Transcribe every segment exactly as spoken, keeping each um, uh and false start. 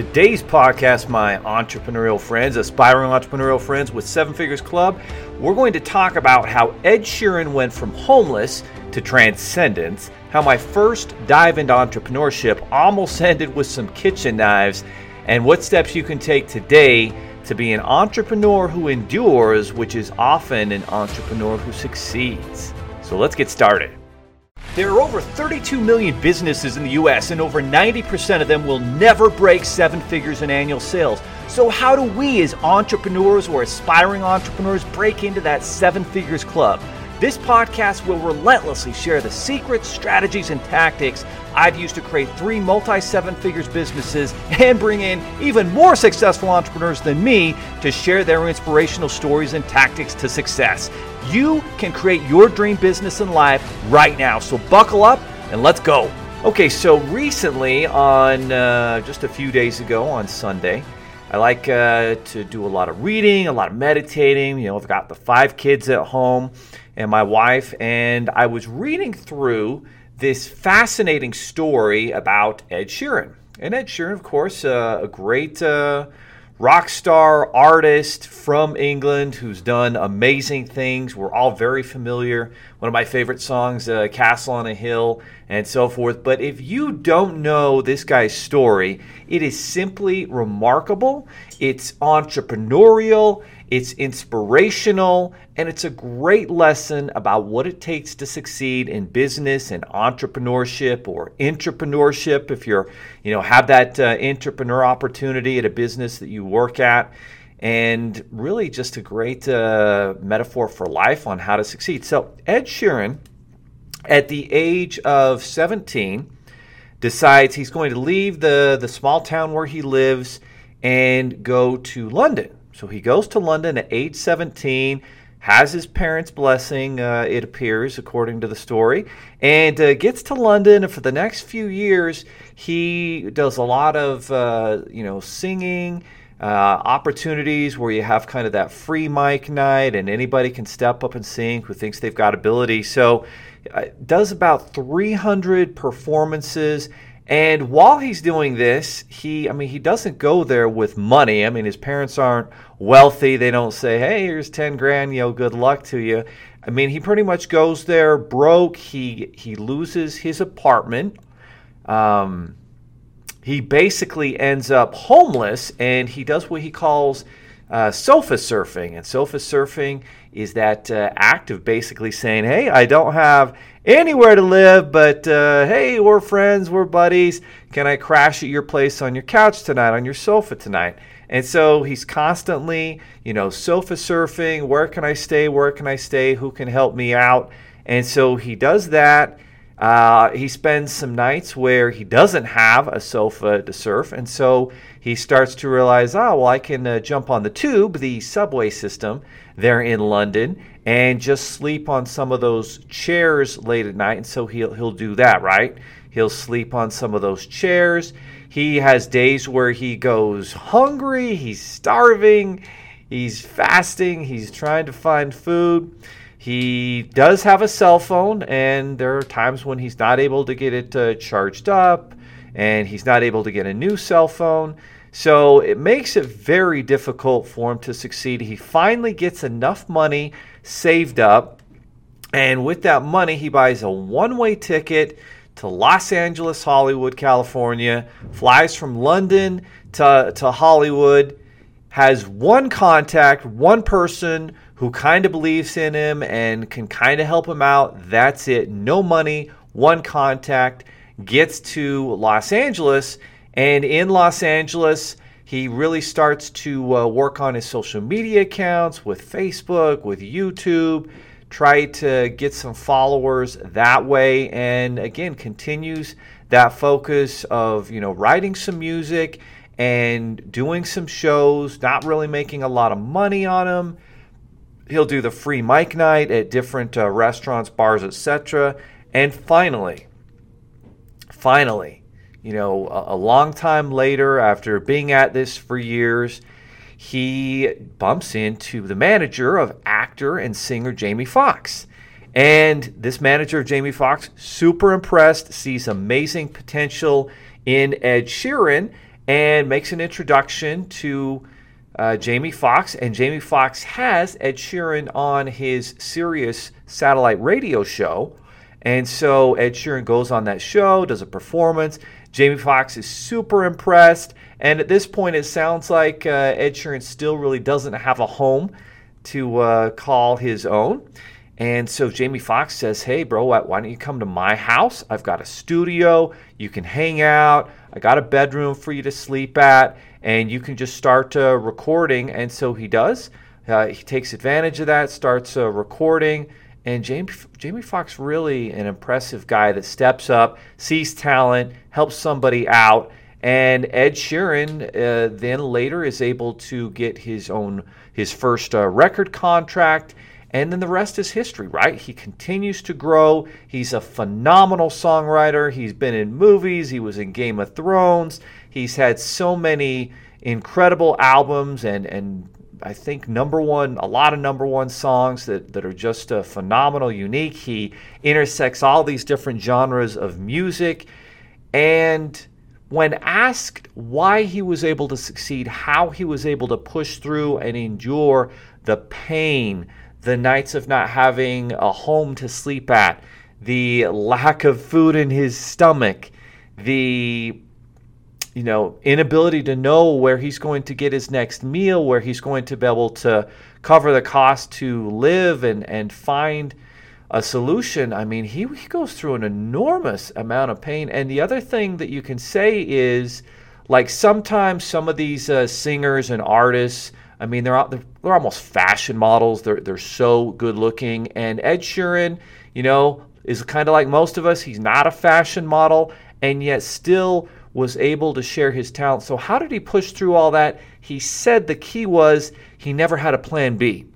Today's podcast, my entrepreneurial friends, aspiring entrepreneurial friends with Seven Figures Club, we're going to talk about how Ed Sheeran went from homeless to transcendence, how my first dive into entrepreneurship almost ended with some kitchen knives, and what steps you can take today to be an entrepreneur who endures, which is often an entrepreneur who succeeds. So let's get started. There are over thirty-two million businesses in the U S, and over ninety percent of them will never break seven figures in annual sales. So how do we as entrepreneurs or aspiring entrepreneurs break into that seven figures club? This podcast will relentlessly share the secrets, strategies, and tactics I've used to create three multi-seven figures businesses and bring in even more successful entrepreneurs than me to share their inspirational stories and tactics to success. You can create your dream business and life right now. So buckle up and let's go. Okay, so recently on uh, just a few days ago on Sunday, I like uh, to do a lot of reading, a lot of meditating. You know, I've got the five kids at home and my wife, and I was reading through this fascinating story about Ed Sheeran. And Ed Sheeran, of course, uh, a great uh, rock star artist from England who's done amazing things. We're all very familiar. One of my favorite songs, uh, Castle on a Hill, and so forth. But if you don't know this guy's story, it is simply remarkable. It's entrepreneurial, it's inspirational, and it's a great lesson about what it takes to succeed in business and entrepreneurship or intrapreneurship. If you're, you know, have that uh, entrepreneur opportunity at a business that you work at, and really just a great uh, metaphor for life on how to succeed. So Ed Sheeran, at the age of seventeen, decides he's going to leave the, the small town where he lives and go to London. So he goes to London at age seventeen, has his parents' blessing, uh, it appears, according to the story, and uh, gets to London. And for the next few years, he does a lot of uh, you know singing uh, opportunities where you have kind of that free mic night, and anybody can step up and sing who thinks they've got ability. So uh, does about three hundred performances. And while he's doing this, he, I mean, he doesn't go there with money. I mean, his parents aren't wealthy. They don't say, hey, here's ten grand, you know, good luck to you. I mean, he pretty much goes there broke. He he loses his apartment. Um, he basically ends up homeless, and he does what he calls uh, sofa surfing. And sofa surfing is that uh, act of basically saying, hey, I don't have anywhere to live, but uh, hey, we're friends, we're buddies. Can I crash at your place on your couch tonight, on your sofa tonight? And so he's constantly, you know, sofa surfing. Where can I stay? Where can I stay? Who can help me out? And so he does that. Uh, he spends some nights where he doesn't have a sofa to surf. And so he starts to realize, oh, well, I can uh, jump on the tube, the subway system there in London, and just sleep on some of those chairs late at night. And so he'll, he'll do that, right? He'll sleep on some of those chairs. He has days where he goes hungry. He's starving. He's fasting. He's trying to find food. He does have a cell phone, and there are times when he's not able to get it uh, charged up, and he's not able to get a new cell phone. So it makes it very difficult for him to succeed. He finally gets enough money saved up, and with that money, he buys a one-way ticket to Los Angeles, Hollywood, California, flies from London to, to Hollywood, has one contact, one person who kind of believes in him and can kind of help him out. That's it. No money, one contact, gets to Los Angeles. And in Los Angeles, he really starts to uh, work on his social media accounts with Facebook, with YouTube, try to get some followers that way. And again, continues that focus of, you know, writing some music and doing some shows, not really making a lot of money on them. He'll do the free mic night at different uh, restaurants, bars, et cetera. And finally, finally, you know, a, a long time later, after being at this for years, he bumps into the manager of actor and singer Jamie Foxx. And this manager of Jamie Foxx, super impressed, sees amazing potential in Ed Sheeran, and makes an introduction to uh, Jamie Foxx. And Jamie Foxx has Ed Sheeran on his Sirius satellite radio show. And so Ed Sheeran goes on that show, does a performance. Jamie Foxx is super impressed. And at this point, it sounds like uh, Ed Sheeran still really doesn't have a home to uh, call his own. And so Jamie Foxx says, hey, bro, why don't you come to my house? I've got a studio. You can hang out. I got a bedroom for you to sleep at. And you can just start uh, recording. And so he does. Uh, he takes advantage of that, starts uh, recording. And Jamie, Jamie Foxx, really an impressive guy that steps up, sees talent, helps somebody out. And Ed Sheeran uh, then later is able to get his own, his first uh, record contract. And then the rest is history, right? He continues to grow. He's a phenomenal songwriter. He's been in movies. He was in Game of Thrones. He's had so many incredible albums and and. I think number one, a lot of number one songs that, that are just uh, phenomenal, unique. He intersects all these different genres of music. And when asked why he was able to succeed, how he was able to push through and endure the pain, the nights of not having a home to sleep at, the lack of food in his stomach, the you know, inability to know where he's going to get his next meal, where he's going to be able to cover the cost to live and, and find a solution. I mean, he, he goes through an enormous amount of pain. And the other thing that you can say is, like, sometimes some of these uh, singers and artists, I mean, they're, they're they're almost fashion models. They're they're so good looking. And Ed Sheeran, you know, is kind of like most of us. He's not a fashion model, and yet still was able to share his talent. So how did he push through all that? He said the key was he never had a plan B.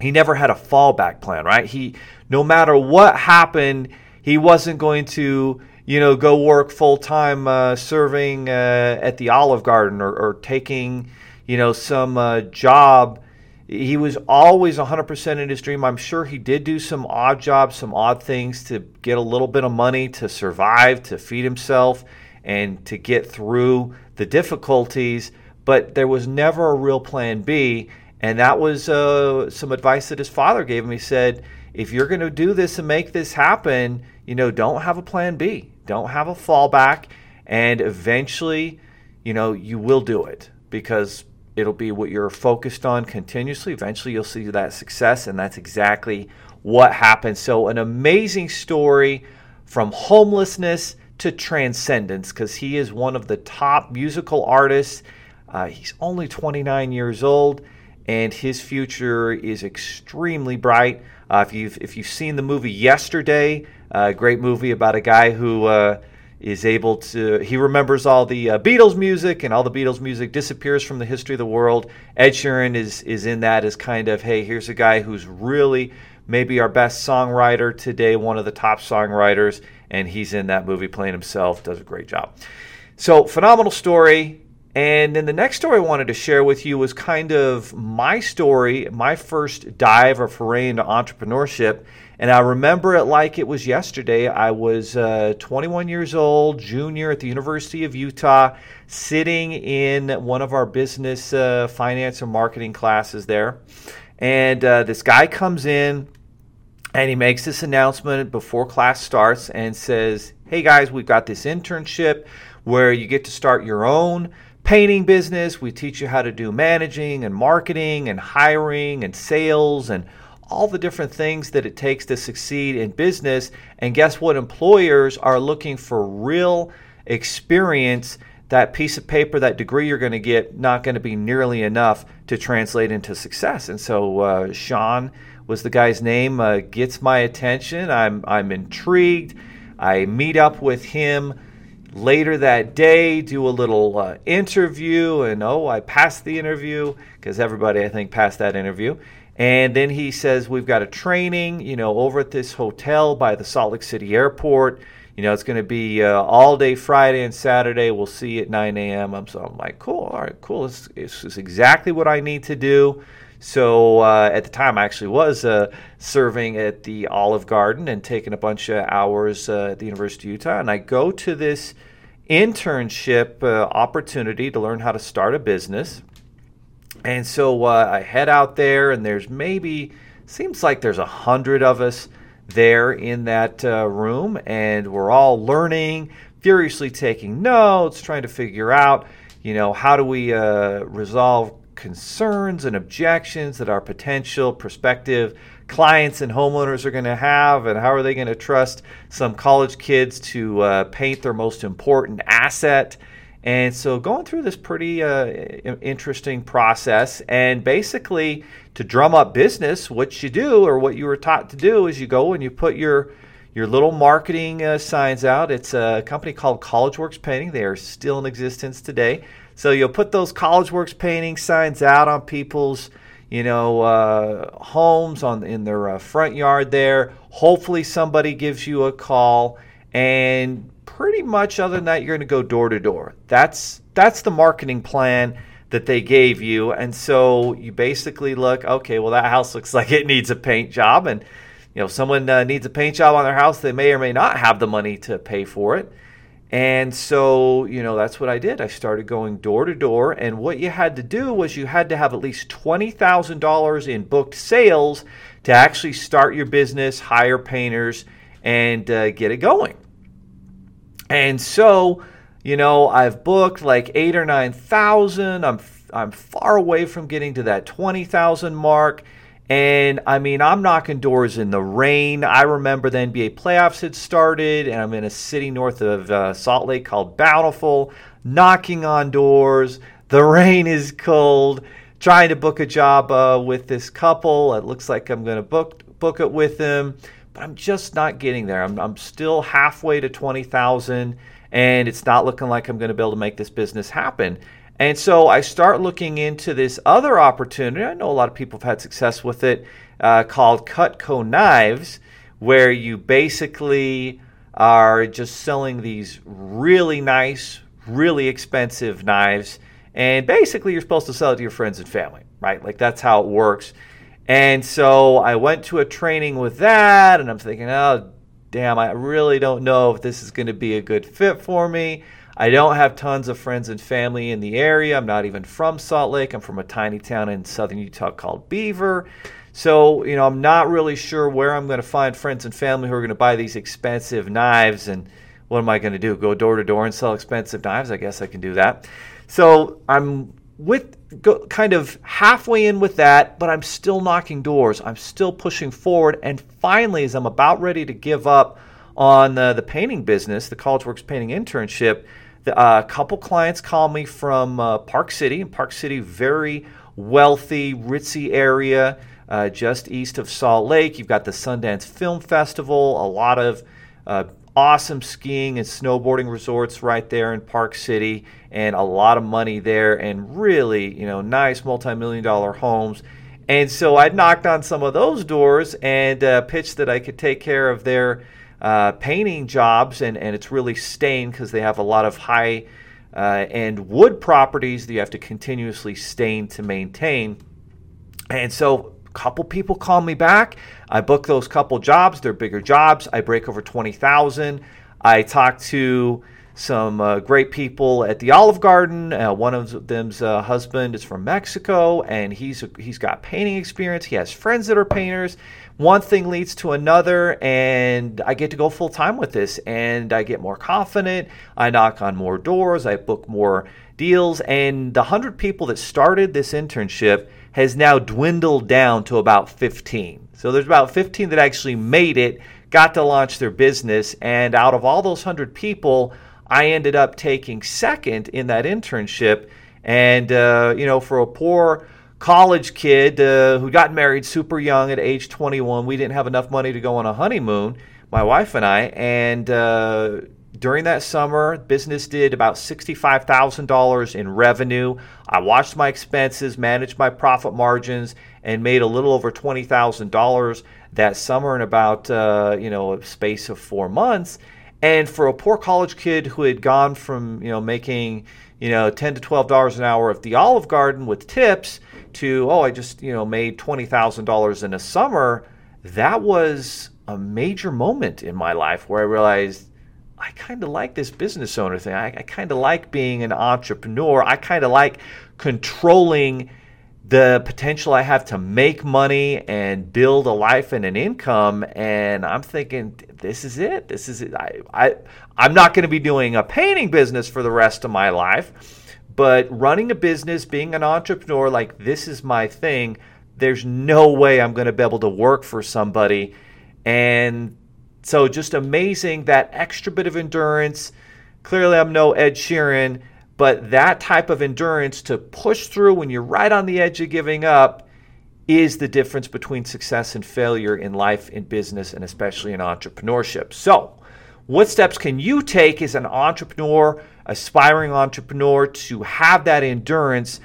He never had a fallback plan, right? He, no matter what happened, he wasn't going to, you know, go work full-time uh, serving uh, at the Olive Garden or, or taking, you know, some uh, job. He was always one hundred percent in his dream. I'm sure he did do some odd jobs, some odd things to get a little bit of money to survive, to feed himself, and to get through the difficulties, but there was never a real plan B. And that was uh, some advice that his father gave him. He said, if you're going to do this and make this happen, you know, don't have a plan B. Don't have a fallback, and eventually, you know, you will do it because it'll be what you're focused on continuously. Eventually you'll see that success, and that's exactly what happened. So an amazing story from homelessness to transcendence, because he is one of the top musical artists. Uh, he's only twenty-nine years old, and his future is extremely bright. Uh, if you've if you've seen the movie Yesterday, a uh, great movie about a guy who uh, is able to, he remembers all the uh, Beatles music, and all the Beatles music disappears from the history of the world. Ed Sheeran is is in that as kind of, hey, here's a guy who's really maybe our best songwriter today, one of the top songwriters. And he's in that movie playing himself, does a great job. So, phenomenal story. And then the next story I wanted to share with you was kind of my story, my first dive or foray into entrepreneurship. And I remember it like it was yesterday. I was uh, twenty-one years old, junior at the University of Utah, sitting in one of our business uh, finance and marketing classes there. And uh, this guy comes in, and he makes this announcement before class starts and says, hey guys, we've got this internship where you get to start your own painting business. We teach you how to do managing and marketing and hiring and sales and all the different things that it takes to succeed in business. And guess what? Employers are looking for real experience. That piece of paper, that degree you're going to get, not going to be nearly enough to translate into success. And so uh, Sean was the guy's name, uh, gets my attention. I'm I'm intrigued. I meet up with him later that day, do a little uh, interview, and oh, I passed the interview, because everybody, I think, passed that interview. And then he says, we've got a training, you know, over at this hotel by the Salt Lake City airport. You know, it's going to be uh, all day Friday and Saturday. We'll see you at nine a.m. I'm, so I'm like, cool, all right, cool. This, this is exactly what I need to do. So uh, at the time, I actually was uh, serving at the Olive Garden and taking a bunch of hours uh, at the University of Utah. And I go to this internship uh, opportunity to learn how to start a business. And so uh, I head out there, and there's maybe, seems like there's a hundred of us there in that uh, room, and we're all learning, furiously taking notes, trying to figure out, you know, how do we uh, resolve concerns and objections that our potential prospective clients and homeowners are going to have, and how are they going to trust some college kids to uh, paint their most important asset. And so going through this pretty uh, interesting process, and basically to drum up business, what you do or what you were taught to do is you go and you put your your little marketing uh, signs out. It's a company called College Works Painting. They are still in existence today. So you'll put those College Works Painting signs out on people's, you know, uh, homes, on in their uh, front yard there. Hopefully somebody gives you a call, and pretty much other than that, you're going to go door to door. That's that's the marketing plan that they gave you. And so you basically look, okay, well, that house looks like it needs a paint job. And, you know, someone uh, needs a paint job on their house. They may or may not have the money to pay for it. And so, you know, that's what I did. I started going door to door. And what you had to do was you had to have at least twenty thousand dollars in booked sales to actually start your business, hire painters, and uh, get it going. And so, you know, I've booked like eight or nine thousand. I'm I'm far away from getting to that twenty thousand mark, and I mean, I'm knocking doors in the rain. I remember the N B A playoffs had started, and I'm in a city north of uh, Salt Lake called Bountiful, knocking on doors. The rain is cold. Trying to book a job uh, with this couple. It looks like I'm going to book book it with them. But I'm just not getting there. I'm, I'm still halfway to twenty thousand, and it's not looking like I'm going to be able to make this business happen. And so I start looking into this other opportunity. I know a lot of people have had success with it, uh, called Cutco Knives, where you basically are just selling these really nice, really expensive knives. And basically you're supposed to sell it to your friends and family, right? Like that's how it works. And so I went to a training with that, and I'm thinking, oh, damn, I really don't know if this is going to be a good fit for me. I don't have tons of friends and family in the area. I'm not even from Salt Lake. I'm from a tiny town in southern Utah called Beaver. So, you know, I'm not really sure where I'm going to find friends and family who are going to buy these expensive knives. And what am I going to do? Go door to door and sell expensive knives? I guess I can do that. So I'm with go, kind of halfway in with that, but I'm still knocking doors. I'm still pushing forward. And finally, as I'm about ready to give up on the, the painting business, the College Works Painting internship, the, uh, a couple clients call me from uh, Park City. And Park City, very wealthy, ritzy area, uh, just east of Salt Lake. You've got the Sundance Film Festival, a lot of uh, awesome skiing and snowboarding resorts right there in Park City, and a lot of money there, and really, you know, nice multi-million dollar homes. And so I knocked on some of those doors and uh, pitched that I could take care of their uh, painting jobs, and, and it's really stained because they have a lot of high uh, end wood properties that you have to continuously stain to maintain. And so couple people call me back. I book those couple jobs. They're bigger jobs. I break over twenty thousand. I talk to some uh, great people at the Olive Garden. Uh, one of them's uh, husband is from Mexico, and he's he's got painting experience. He has friends that are painters. One thing leads to another, and I get to go full time with this, and I get more confident. I knock on more doors. I book more deals, and the one hundred people that started this internship has now dwindled down to about fifteen. So there's about fifteen that actually made it, got to launch their business, and out of all those one hundred people, I ended up taking second in that internship. And, uh, you know, for a poor college kid uh, who got married super young at age twenty-one, we didn't have enough money to go on a honeymoon, my wife and I, and uh, during that summer, business did about sixty-five thousand dollars in revenue. I watched my expenses, managed my profit margins, and made a little over twenty thousand dollars that summer in about uh, you know, a space of four months. And for a poor college kid who had gone from, you know, making, you know, ten to twelve dollars an hour at the Olive Garden with tips to, oh, I just, you know, made twenty thousand dollars in a summer, that was a major moment in my life where I realized I kind of like this business owner thing. I, I kind of like being an entrepreneur. I kind of like controlling the potential I have to make money and build a life and an income. And I'm thinking, this is it. This is it. I, I, I'm not going to be doing a painting business for the rest of my life, but running a business, being an entrepreneur, like this is my thing. There's no way I'm going to be able to work for somebody. And so just amazing, that extra bit of endurance. Clearly, I'm no Ed Sheeran. But that type of endurance to push through when you're right on the edge of giving up is the difference between success and failure in life, in business, and especially in entrepreneurship. So what steps can you take as an entrepreneur, aspiring entrepreneur, to have that endurance?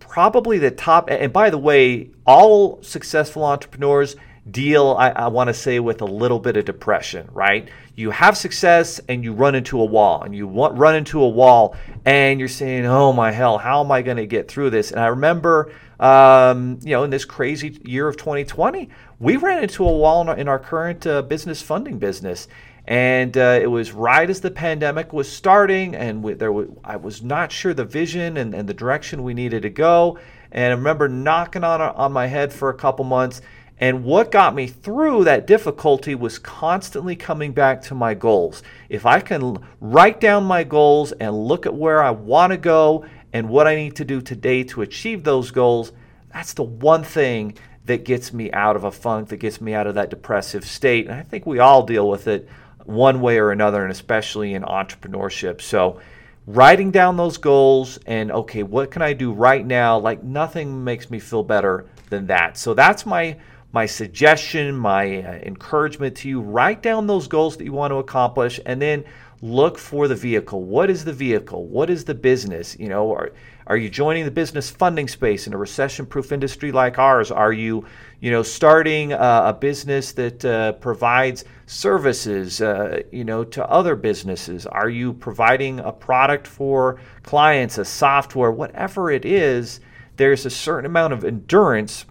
Probably the top, and by the way, all successful entrepreneurs deal, I, I want to say, with a little bit of depression, right? You have success and you run into a wall, and you want, run into a wall and you're saying, oh my hell, how am I going to get through this? And I remember, um, you know, in this crazy year of twenty twenty, we ran into a wall in our, in our current uh, business funding business. And uh, it was right as the pandemic was starting, and we, there was, I was not sure the vision and, and the direction we needed to go. And I remember knocking on on my head for a couple months. And what got me through that difficulty was constantly coming back to my goals. If I can write down my goals and look at where I want to go and what I need to do today to achieve those goals, that's the one thing that gets me out of a funk, that gets me out of that depressive state. And I think we all deal with it one way or another, and especially in entrepreneurship. So writing down those goals and, okay, what can I do right now? Like, nothing makes me feel better than that. So that's my... My suggestion, my uh, encouragement to you, write down those goals that you want to accomplish, and then look for the vehicle. What is the vehicle? What is the business? You know, are, are you joining the business funding space in a recession-proof industry like ours? Are you, you know, starting uh, a business that uh, provides services, uh, you know, to other businesses? Are you providing a product for clients, a software? Whatever it is, there's a certain amount of endurance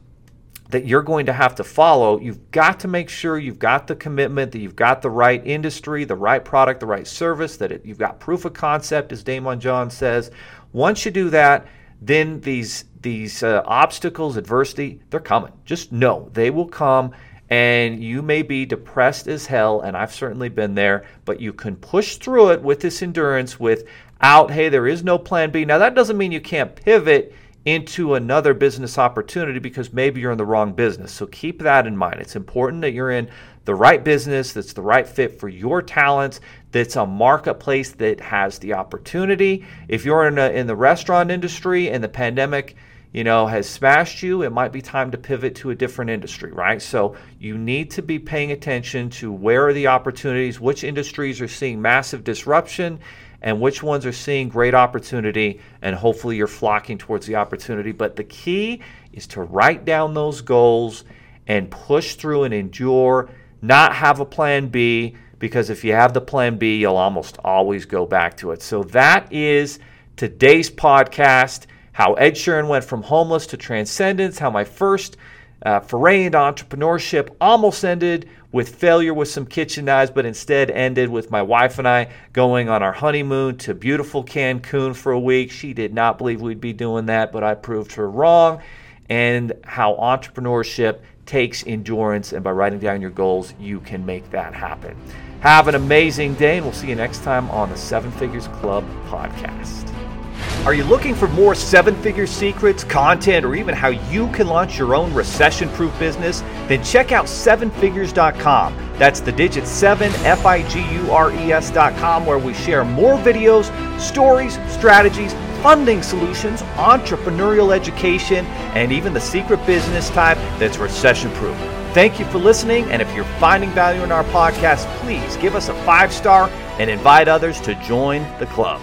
that you're going to have to follow. You've got to make sure you've got the commitment, that you've got the right industry, the right product, the right service, that it, you've got proof of concept, as Damon John says. Once you do that, then these these uh, obstacles, adversity, they're coming. Just know they will come, and you may be depressed as hell, and I've certainly been there, but you can push through it with this endurance without, hey, there is no plan B. Now, that doesn't mean you can't pivot into another business opportunity, because maybe you're in the wrong business. So keep that in mind. It's important that you're in the right business that's the right fit for your talents, that's a marketplace that has the opportunity. If you're in, a, in the restaurant industry and the pandemic, you know, has smashed you, it might be time to pivot to a different industry, right? So you need to be paying attention to where are the opportunities, which industries are seeing massive disruption, and which ones are seeing great opportunity, and hopefully you're flocking towards the opportunity. But the key is to write down those goals and push through and endure, not have a plan B, because if you have the plan B, you'll almost always go back to it. So that is today's podcast, how Ed Sheeran went from homeless to transcendence, how my first uh, foray into entrepreneurship almost ended with failure with some kitchen knives, but instead ended with my wife and I going on our honeymoon to beautiful Cancun for a week. She did not believe we'd be doing that, but I proved her wrong. And how entrepreneurship takes endurance, and by writing down your goals, you can make that happen. Have an amazing day, and we'll see you next time on the Seven Figures Club podcast. Are you looking for more seven-figure secrets, content, or even how you can launch your own recession-proof business? Then check out seven figures dot com. That's the digit seven, F I G U R E S dot com, where we share more videos, stories, strategies, funding solutions, entrepreneurial education, and even the secret business type that's recession-proof. Thank you for listening, and if you're finding value in our podcast, please give us a five-star and invite others to join the club.